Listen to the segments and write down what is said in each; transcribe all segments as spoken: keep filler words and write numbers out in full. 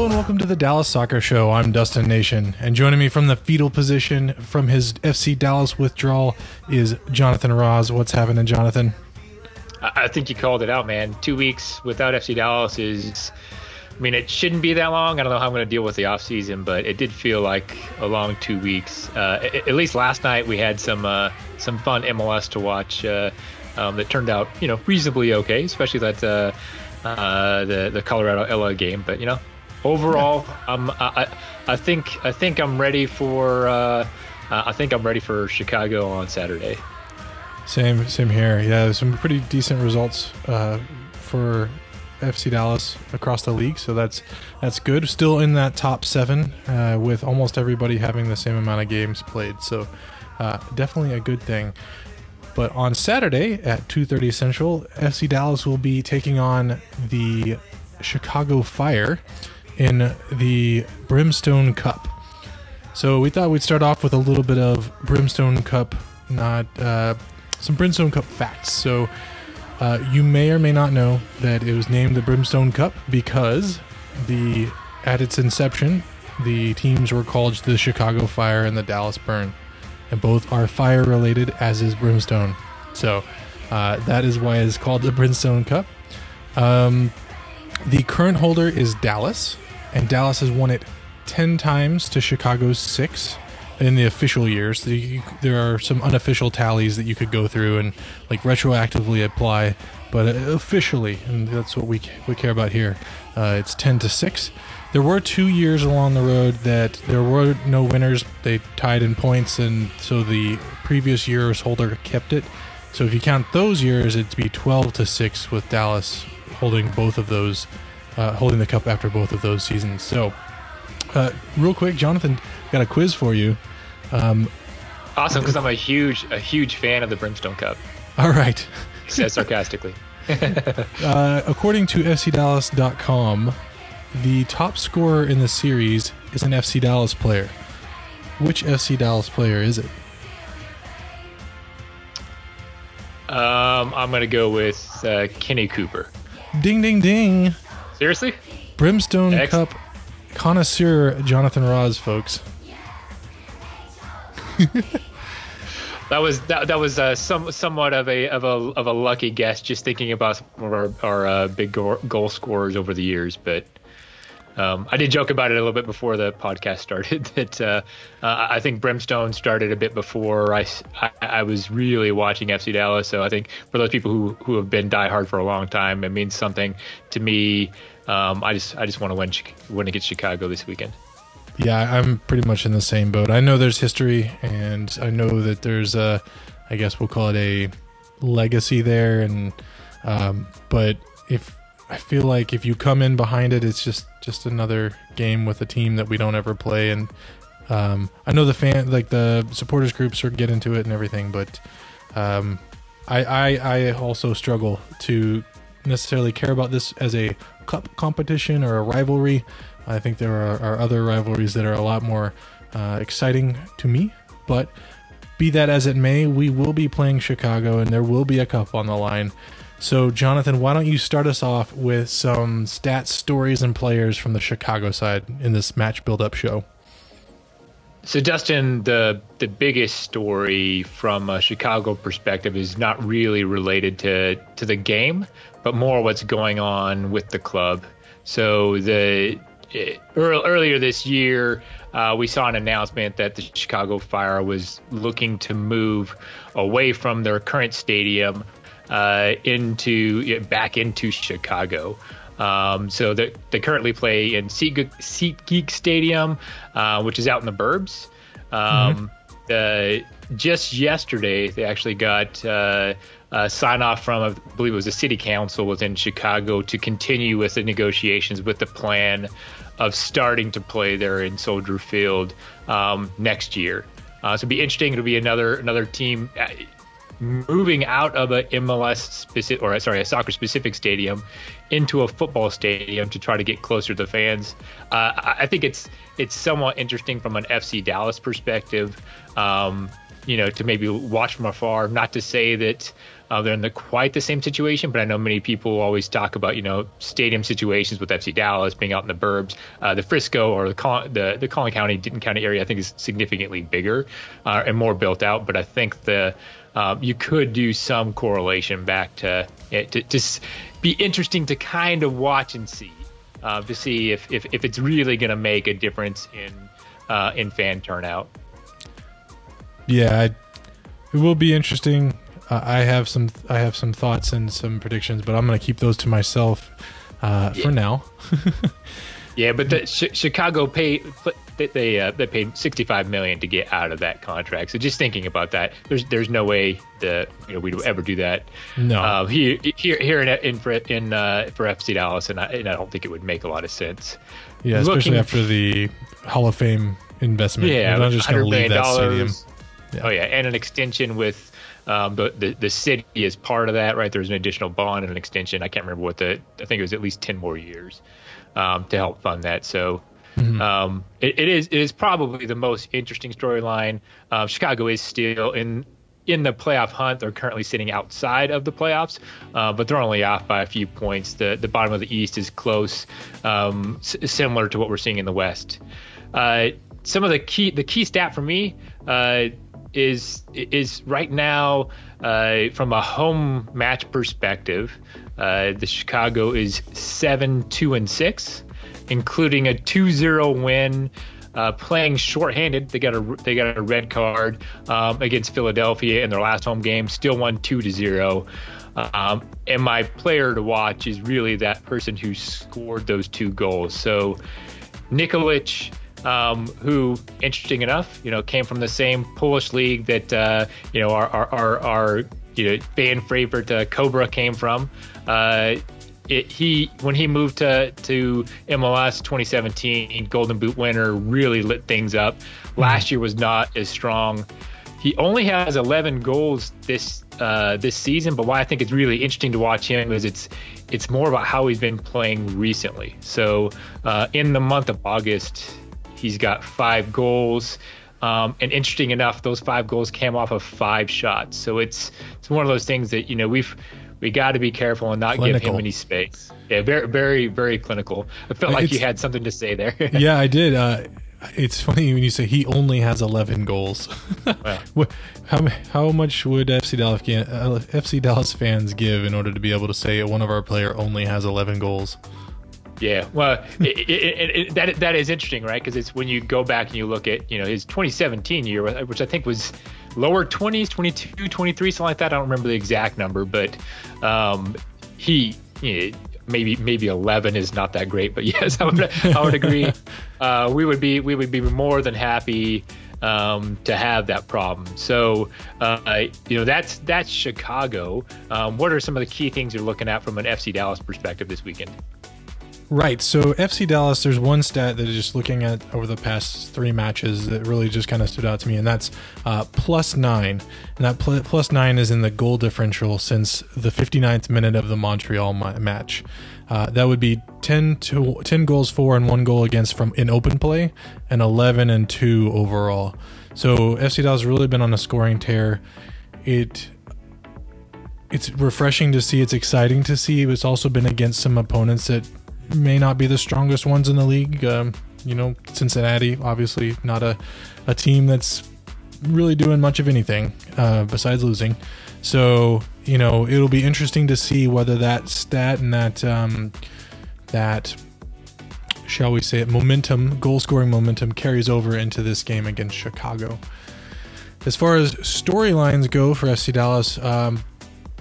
Hello and welcome to the Dallas Soccer Show. I'm Dustin Nation, and joining me from the fetal position from his F C Dallas withdrawal is Jonathan Ross. What's happening, Jonathan? I think you called it out, man. Two weeks without F C Dallas is, I mean, it shouldn't be that long. I don't know how I'm going to deal with the offseason, but it did feel like a long two weeks. Uh, at least last night we had some uh, some fun M L S to watch uh, um, that turned out, you know, reasonably okay, especially that uh, uh, the the Colorado-L A game. But you know. Overall, um, I, I think I think I'm ready for uh, I think I'm ready for Chicago on Saturday. Same same here. Yeah, some pretty decent results uh, for F C Dallas across the league, so that's that's good. Still in that top seven uh, with almost everybody having the same amount of games played, so uh, definitely a good thing. But on Saturday at two thirty Central, F C Dallas will be taking on the Chicago Fire in the Brimstone Cup. So we thought we'd start off with a little bit of Brimstone Cup, not uh, some Brimstone Cup facts. So uh, you may or may not know that it was named the Brimstone Cup because the at its inception, the teams were called the Chicago Fire and the Dallas Burn, and both are fire related, as is brimstone. So uh, that is why it's called the Brimstone Cup. Um, the current holder is Dallas. And Dallas has won it ten times to Chicago's six in the official years. So you, there are some unofficial tallies that you could go through and like retroactively apply, but officially, and that's what we we care about here. Uh, it's ten to six. There were two years along the road that there were no winners. They tied in points, and so the previous year's holder kept it. So if you count those years, it'd be twelve to six with Dallas holding both of those. Uh, holding the cup after both of those seasons. So, uh, real quick, Jonathan, got a quiz for you. Um, awesome, because I'm a huge, a huge fan of the Brimstone Cup. All right. He says sarcastically. uh, according to F C Dallas dot com, the top scorer in the series is an F C Dallas player. Which F C Dallas player is it? Um, I'm going to go with uh, Kenny Cooper. Ding, ding, ding. Seriously? Brimstone Next. Cup connoisseur Jonathan Ross, folks. that was that, that was uh, some somewhat of a of a of a lucky guess. Just thinking about some of our, our uh, big go- goal scorers over the years, but um, I did joke about it a little bit before the podcast started. That uh, uh, I think Brimstone started a bit before I, I I was really watching F C Dallas. So I think for those people who who have been diehard for a long time, it means something to me. Um, I just I just want to win win against Chicago this weekend. Yeah, I'm pretty much in the same boat. I know there's history, and I know that there's a, I guess we'll call it a legacy there. And um, but if I feel like if you come in behind it, it's just just another game with a team that we don't ever play. And um, I know the fan like the supporters groups are get into it and everything, but um, I, I I also struggle to necessarily care about this as a cup competition or a rivalry. I think there are, are other rivalries that are a lot more uh, exciting to me, but be that as it may, we will be playing Chicago and there will be a cup on the line. So Jonathan, why don't you start us off with some stats, stories, and players from the Chicago side in this match build-up show? So Dustin, the the biggest story from a Chicago perspective is not really related to, to the game, but more what's going on with the club. So the it, earlier this year, uh, we saw an announcement that the Chicago Fire was looking to move away from their current stadium uh, into back into Chicago. Um, so they, they currently play in SeatGeek Stadium, uh, which is out in the burbs. Um, mm-hmm. uh, just yesterday, they actually got uh, a sign-off from, I believe it was the city council within Chicago, to continue with the negotiations with the plan of starting to play there in Soldier Field um, next year. Uh, so it'll be interesting. It'll be another another team moving out of a M L S specific, or sorry, a soccer specific stadium into a football stadium to try to get closer to the fans. Uh, I think it's it's somewhat interesting from an F C Dallas perspective, um, you know, to maybe watch from afar. Not to say that Uh, they're in the, quite the same situation, but I know many people always talk about, you know, stadium situations with F C Dallas being out in the burbs. Uh, the Frisco or the Con- the, the Collin County, Denton County area, I think, is significantly bigger uh, and more built out. But I think the um, you could do some correlation back to it to, to be interesting to kind of watch and see uh, to see if, if, if it's really going to make a difference in uh, in fan turnout. Yeah, I, it will be interesting. I have some I have some thoughts and some predictions, but I'm going to keep those to myself uh, yeah. for now. yeah, but the, sh- Chicago paid they uh, they paid sixty-five million dollars to get out of that contract. So just thinking about that, there's there's no way that you know we'd ever do that. No, uh, here here here in in for, in, uh, for F C Dallas, and I, and I don't think it would make a lot of sense. Yeah, especially Looking, after the Hall of Fame investment. Yeah, I'm just going to leave that stadium. Yeah. Oh yeah, and an extension with. Um, but the, the city is part of that, right? There's an additional bond and an extension. I can't remember what the, I think it was at least ten more years um, to help fund that. So mm-hmm. um, it, it is it is probably the most interesting storyline. Uh, Chicago is still in in the playoff hunt. They're currently sitting outside of the playoffs, uh, but they're only off by a few points. The the bottom of the East is close, um, s- similar to what we're seeing in the West. Uh, some of the key, the key stat for me, uh, is is right now uh from a home match perspective, uh the Chicago is seven two and six, including a two zero win uh playing shorthanded. They got a they got a red card um against Philadelphia in their last home game, still won two to zero. Um and my player to watch is really that person who scored those two goals, so Nikolić, Um, who, interesting enough, you know, came from the same Polish league that uh, you know our our our, our you know, fan favorite uh, Cobra came from. Uh, it, he when he moved to to M L S twenty seventeen, Golden Boot winner, really lit things up. Last year was not as strong. He only has eleven goals this uh, this season, but why I think it's really interesting to watch him is it's it's more about how he's been playing recently. So uh, in the month of August, he's got five goals, um, and interesting enough, those five goals came off of five shots. So it's it's one of those things that, you know, we've we got to be careful and not clinical. Give him any space. Yeah, very very very clinical. I felt like it's, you had something to say there. Yeah, I did. Uh, it's funny when you say he only has eleven goals. Wow. how how much would F C Dallas F C Dallas fans give in order to be able to say one of our player only has eleven goals? Yeah, well, it, it, it, it, that that is interesting, right? Because it's when you go back and you look at, you know, his twenty seventeen year, which I think was lower twenties, twenty-two, twenty-three, something like that. I don't remember the exact number, but um, he, you know, maybe maybe eleven is not that great. But yes, I would I would agree. uh, we would be we would be more than happy um, to have that problem. So uh, you know, that's that's Chicago. Um, what are some of the key things you're looking at from an F C Dallas perspective this weekend? Right, so F C Dallas, there's one stat that is just looking at over the past three matches that really just kind of stood out to me, and that's uh, plus nine. And that pl- plus nine is in the goal differential since the fifty-ninth minute of the Montreal ma- match. Uh, that would be ten to ten goals for and one goal against from in open play, and eleven and two overall. So F C Dallas really been on a scoring tear. It. It's refreshing to see. It's exciting to see. It's also been against some opponents that may not be the strongest ones in the league. Um, you know, Cincinnati, obviously not a, a team that's really doing much of anything uh, besides losing. So, you know, it'll be interesting to see whether that stat and that, um, that shall we say it, momentum, goal-scoring momentum carries over into this game against Chicago. As far as storylines go for F C Dallas, um,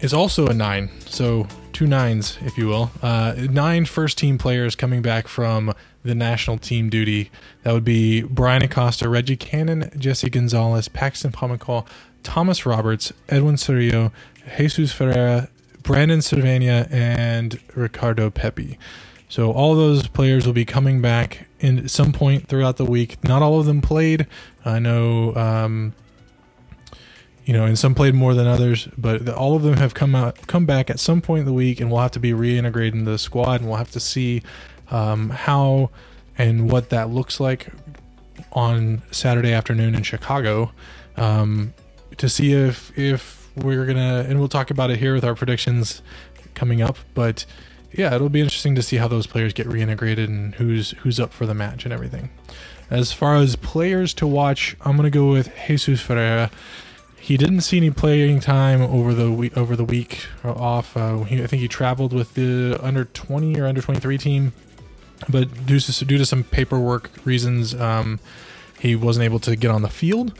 it's also a nine. So, two nines, if you will. Uh, nine first-team players coming back from the national team duty. That would be Brian Acosta, Reggie Cannon, Jesse Gonzalez, Paxton Pomykal, Thomas Roberts, Edwin Cerrillo, Jesus Ferreira, Brandon Servania, and Ricardo Pepi. So all those players will be coming back in some point throughout the week. Not all of them played. I know... Um, You know, and some played more than others, but the, all of them have come out, come back at some point in the week, and we'll have to be reintegrated into the squad, and we'll have to see um, how and what that looks like on Saturday afternoon in Chicago um, to see if if we're gonna, and we'll talk about it here with our predictions coming up, but yeah, it'll be interesting to see how those players get reintegrated and who's who's up for the match and everything. As far as players to watch, I'm gonna go with Jesus Ferreira. He didn't see any playing time over the week, over the week off. Uh, he, I think he traveled with the under twenty or under twenty-three team, but due to, due to some paperwork reasons, um, he wasn't able to get on the field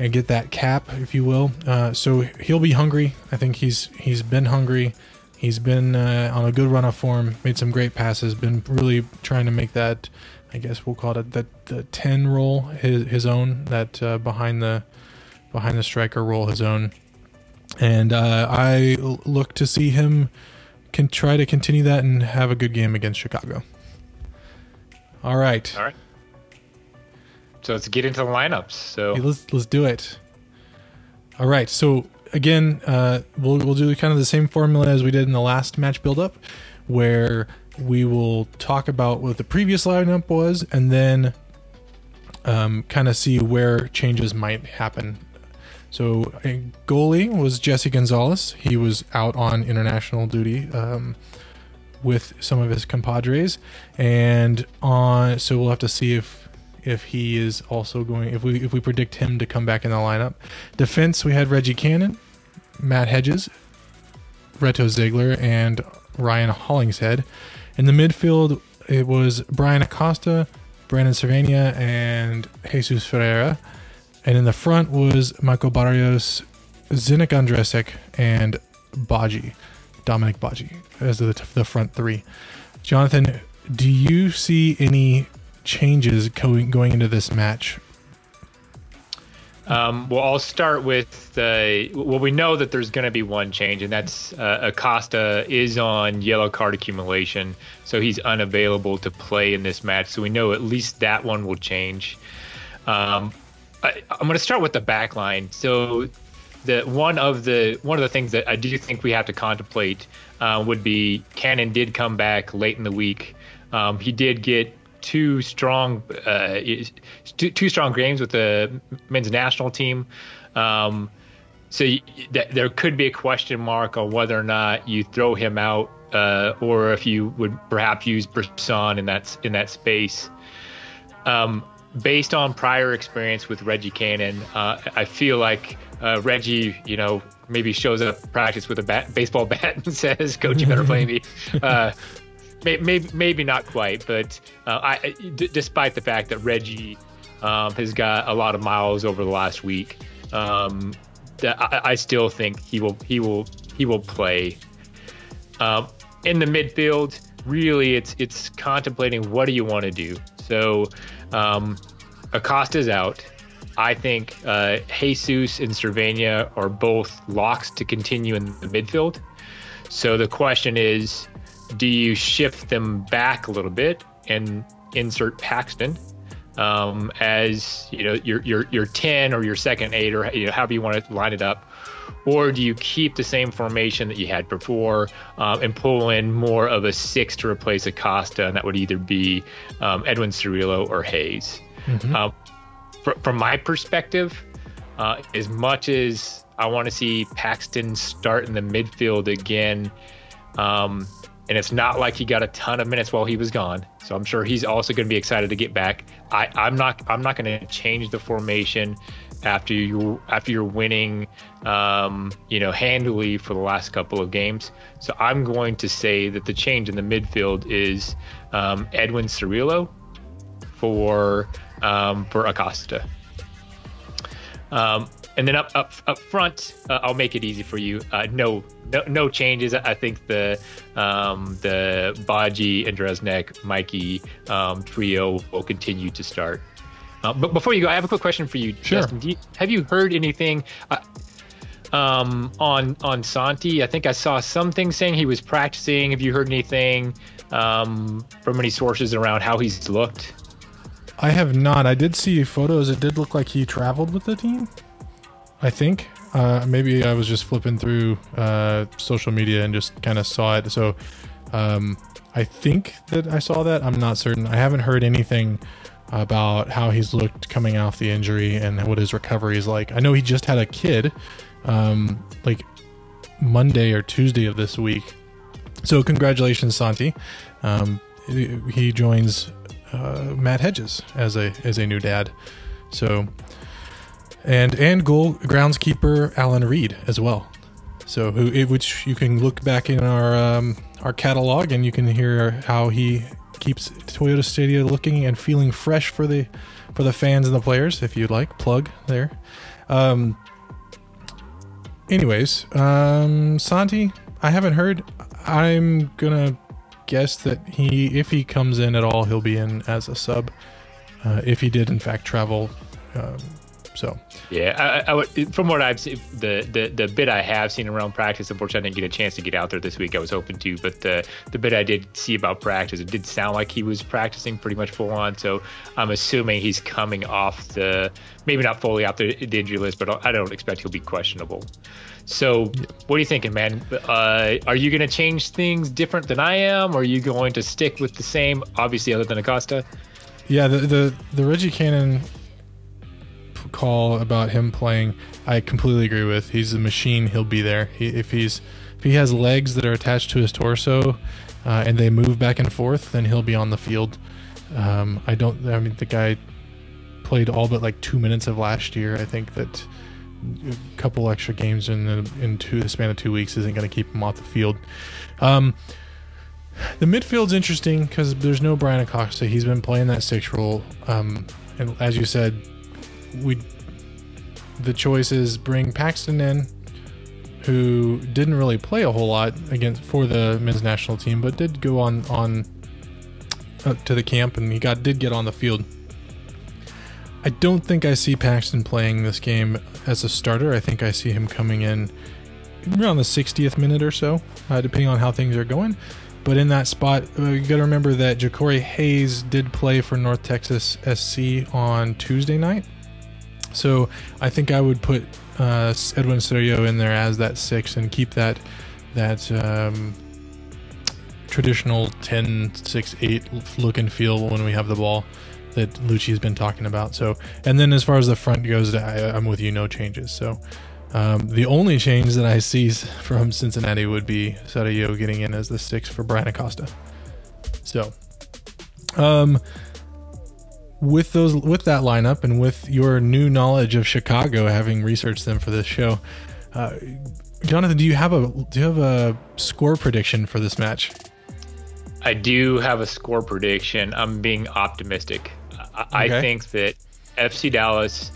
and get that cap, if you will. Uh, so he'll be hungry. I think he's he's been hungry. He's been uh, on a good run of form, made some great passes, been really trying to make that, I guess we'll call it that, the ten role his, his own, that uh, behind the behind the striker role his own. And uh, I look to see him can try to continue that and have a good game against Chicago. All right. All right. So let's get into the lineups. So hey, let's let's do it. All right. So again, uh, we'll we'll do kind of the same formula as we did in the last match buildup, where we will talk about what the previous lineup was, and then um, kind of see where changes might happen. So goalie was Jesse Gonzalez. He was out on international duty Um, with some of his compadres, and on so we'll have to see if if he is also going if we if we predict him to come back in the lineup. Defense, we had Reggie Cannon, Matt Hedges, Reto Ziegler, and Ryan Hollingshead. In the midfield, it was Brian Acosta, Brandon Servania, and Jesus Ferreira. And in the front was Michael Barrios, Zdenek Andrezejczyk, and Badji. Dominique Badji as the, the front three. Jonathan, do you see any changes going going into this match? Um, well, I'll start with the. Well, we know that there's going to be one change, and that's uh, Acosta is on yellow card accumulation, so he's unavailable to play in this match. So we know at least that one will change. Um, I, I'm going to start with the back line. So. The one of the one of the things that I do think we have to contemplate uh, would be Cannon did come back late in the week. Um, he did get two strong uh, two, two strong games with the men's national team. Um, so you, th- there could be a question mark on whether or not you throw him out uh, or if you would perhaps use Brisson in that in that space. Um, based on prior experience with Reggie Cannon, uh, I feel like. Uh, Reggie, you know, maybe shows up at practice with a bat, baseball bat and says, "Coach, you better play me." Uh, maybe, maybe not quite, but uh, I, d- despite the fact that Reggie um, has got a lot of miles over the last week, um, I, I still think he will, he will, he will play. Um, in the midfield, really, it's it's contemplating what do you want to do. So um, Acosta's out. I think uh, Jesus and Cervania are both locks to continue in the midfield. So the question is, do you shift them back a little bit and insert Paxton um, as you know your your your ten or your second eight or you know, however you want to line it up, or do you keep the same formation that you had before um, and pull in more of a six to replace Acosta, and that would either be um, Edwin Cerrillo or Hayes. Mm-hmm. Um, From my perspective, uh, as much as I want to see Paxton start in the midfield again, um, and it's not like he got a ton of minutes while he was gone, so I'm sure he's also going to be excited to get back. I, I'm not. I'm not going to change the formation after you after you're winning, um, you know, handily for the last couple of games. So I'm going to say that the change in the midfield is um, Edwin Cerrillo for. Um, for Acosta. Um, and then up up up front, uh, I'll make it easy for you. Uh, no, no no changes. I think the um, the Badji, Andrezejczyk, Mikey um, trio will continue to start. Uh, but before you go, I have a quick question for you, sure. Justin. Do you, have you heard anything uh, um, on on Santi? I think I saw something saying he was practicing. Have you heard anything um, from any sources around how he's looked? I have not. I did see photos. It did look like he traveled with the team, I think. Uh, maybe I was just flipping through uh, social media and just kind of saw it. So um, I think that I saw that. I'm not certain. I haven't heard anything about how he's looked coming off the injury and what his recovery is like. I know he just had a kid um, like Monday or Tuesday of this week. So congratulations, Santi. Um, he joins uh, Matt Hedges as a as a new dad. So and and goal groundskeeper Alan Reed as well. So who which you can look back in our um, our catalog and you can hear how he keeps Toyota Stadium looking and feeling fresh for the for the fans and the players, if you'd like. Plug there. Um, anyways, um, Santi, I haven't heard. I'm gonna guess that he, if he comes in at all, he'll be in as a sub. Uh, if he did in fact travel, um, so yeah. I, I would, from what I've seen, the, the the bit I have seen around practice, unfortunately, I didn't get a chance to get out there this week. I was hoping to, but the the bit I did see about practice, it did sound like he was practicing pretty much full on. So I'm assuming he's coming off the, maybe not fully off the, the injury list, but I don't expect he'll be questionable. So what are you thinking, man? Uh, are you going to change things different than I am? Or are you going to stick with the same, obviously, other than Acosta? Yeah, the the, the Reggie Cannon call about him playing, I completely agree with. He's a machine. He'll be there. He, if he's if he has legs that are attached to his torso uh, and they move back and forth, then he'll be on the field. Um, I don't. I mean, the guy played all but like two minutes of last year. I think that a couple extra games in the, in two, the span of two weeks isn't going to keep him off the field. Um, the midfield's interesting because there's no Brian Acosta. He's been playing that six role, um, and as you said, we the choice is bring Paxton in, who didn't really play a whole lot against for the men's national team, but did go on on up to the camp and he got did get on the field. I don't think I see Paxton playing this game as a starter. I think I see him coming in around the sixtieth minute or so, uh, depending on how things are going. But in that spot, uh, you got to remember that Jácori Hayes did play for North Texas S C on Tuesday night. So I think I would put uh, Edwin Cerrillo in there as that six and keep that that um, traditional ten six eight look and feel when we have the ball that Lucci's been talking about. So, and then as far as the front goes, I, I'm with you, no changes. So, um, the only change that I see from Cincinnati would be Cerrillo getting in as the six for Brian Acosta. So, um, with those, with that lineup, and with your new knowledge of Chicago, having researched them for this show, uh, Jonathan, do you have a do you have a score prediction for this match? I do have a score prediction. I'm being optimistic. I, okay. I think that F C Dallas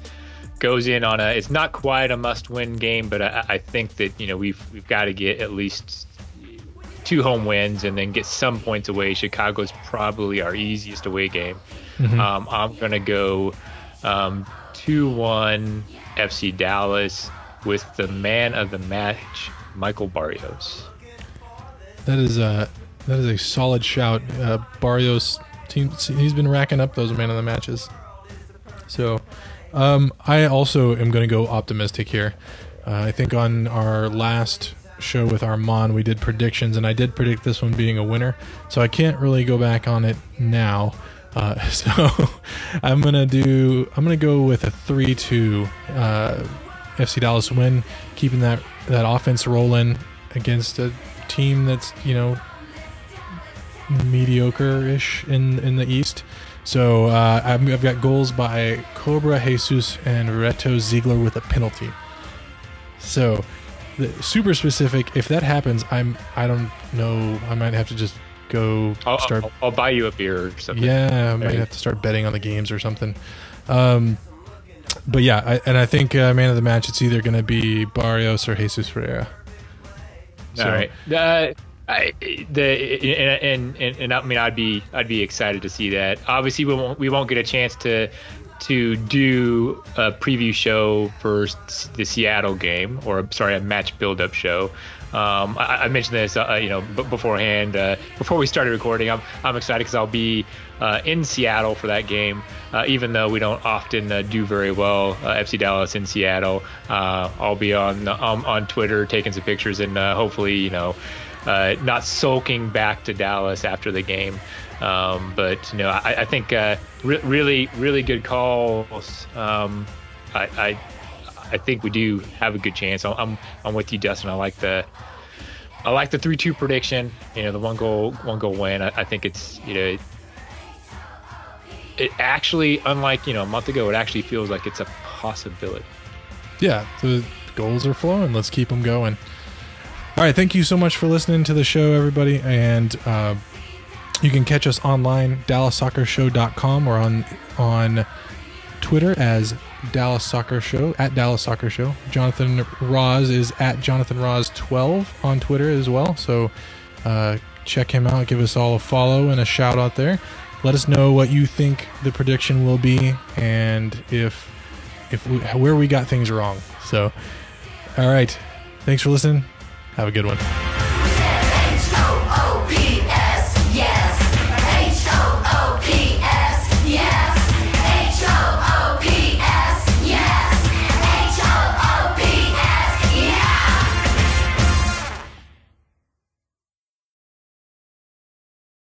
goes in on a. It's not quite a must-win game, but I, I think that you know we've we've got to get at least two home wins and then get some points away. Chicago's probably our easiest away game. Mm-hmm. Um, I'm gonna go um, two one F C Dallas with the man of the match, Michael Barrios. That is a. Uh... That is a solid shout. Uh, Barrios, team, he's been racking up those man of the matches. So um, I also am going to go optimistic here. Uh, I think on our last show with Armand, we did predictions, and I did predict this one being a winner. So I can't really go back on it now. Uh, so I'm gonna do. I'm gonna go with a three two uh, F C Dallas win, keeping that that offense rolling against a team that's you know. mediocre-ish in in the East. So uh, I've, I've got goals by Cobra, Jesus, and Reto Ziegler with a penalty. So the, super specific. If that happens, I'm I don't know. I might have to just go I'll, start. I'll, I'll buy you a beer or something. Yeah, I might have to start betting on the games or something. Um, but yeah, I, and I think uh, man of the match. It's either going to be Barrios or Jesus Ferreira. So, all right. Uh, I, the and, and and I mean I'd be I'd be excited to see that. Obviously we won't we won't get a chance to to do a preview show for the Seattle game, or sorry, a match build-up show. Um, I, I mentioned this uh, you know b- beforehand uh, before we started recording. I'm I'm excited because I'll be uh, in Seattle for that game. Uh, even though we don't often uh, do very well, uh, F C Dallas in Seattle. Uh, I'll be on um, on Twitter taking some pictures and uh, hopefully you know. Uh, not sulking back to Dallas after the game, um, but you know I, I think uh, re- really, really good calls. Um, I, I I think we do have a good chance. I'm I'm with you, Dustin. I like the I like the three two prediction. You know, the one goal one goal win. I, I think it's, you know, it, it actually, unlike, you know, a month ago, it actually feels like it's a possibility. Yeah, the goals are flowing. Let's keep them going. All right, thank you so much for listening to the show, everybody, and uh, you can catch us online, dallas soccer show dot com, or on on Twitter as Dallas Soccer Show, at Dallas Soccer Show. Jonathan Roz is at Jonathan Roz twelve on Twitter as well, so uh, check him out. Give us all a follow and a shout out there. Let us know what you think the prediction will be, and if if we, where we got things wrong. So, all right, thanks for listening. Have a good one.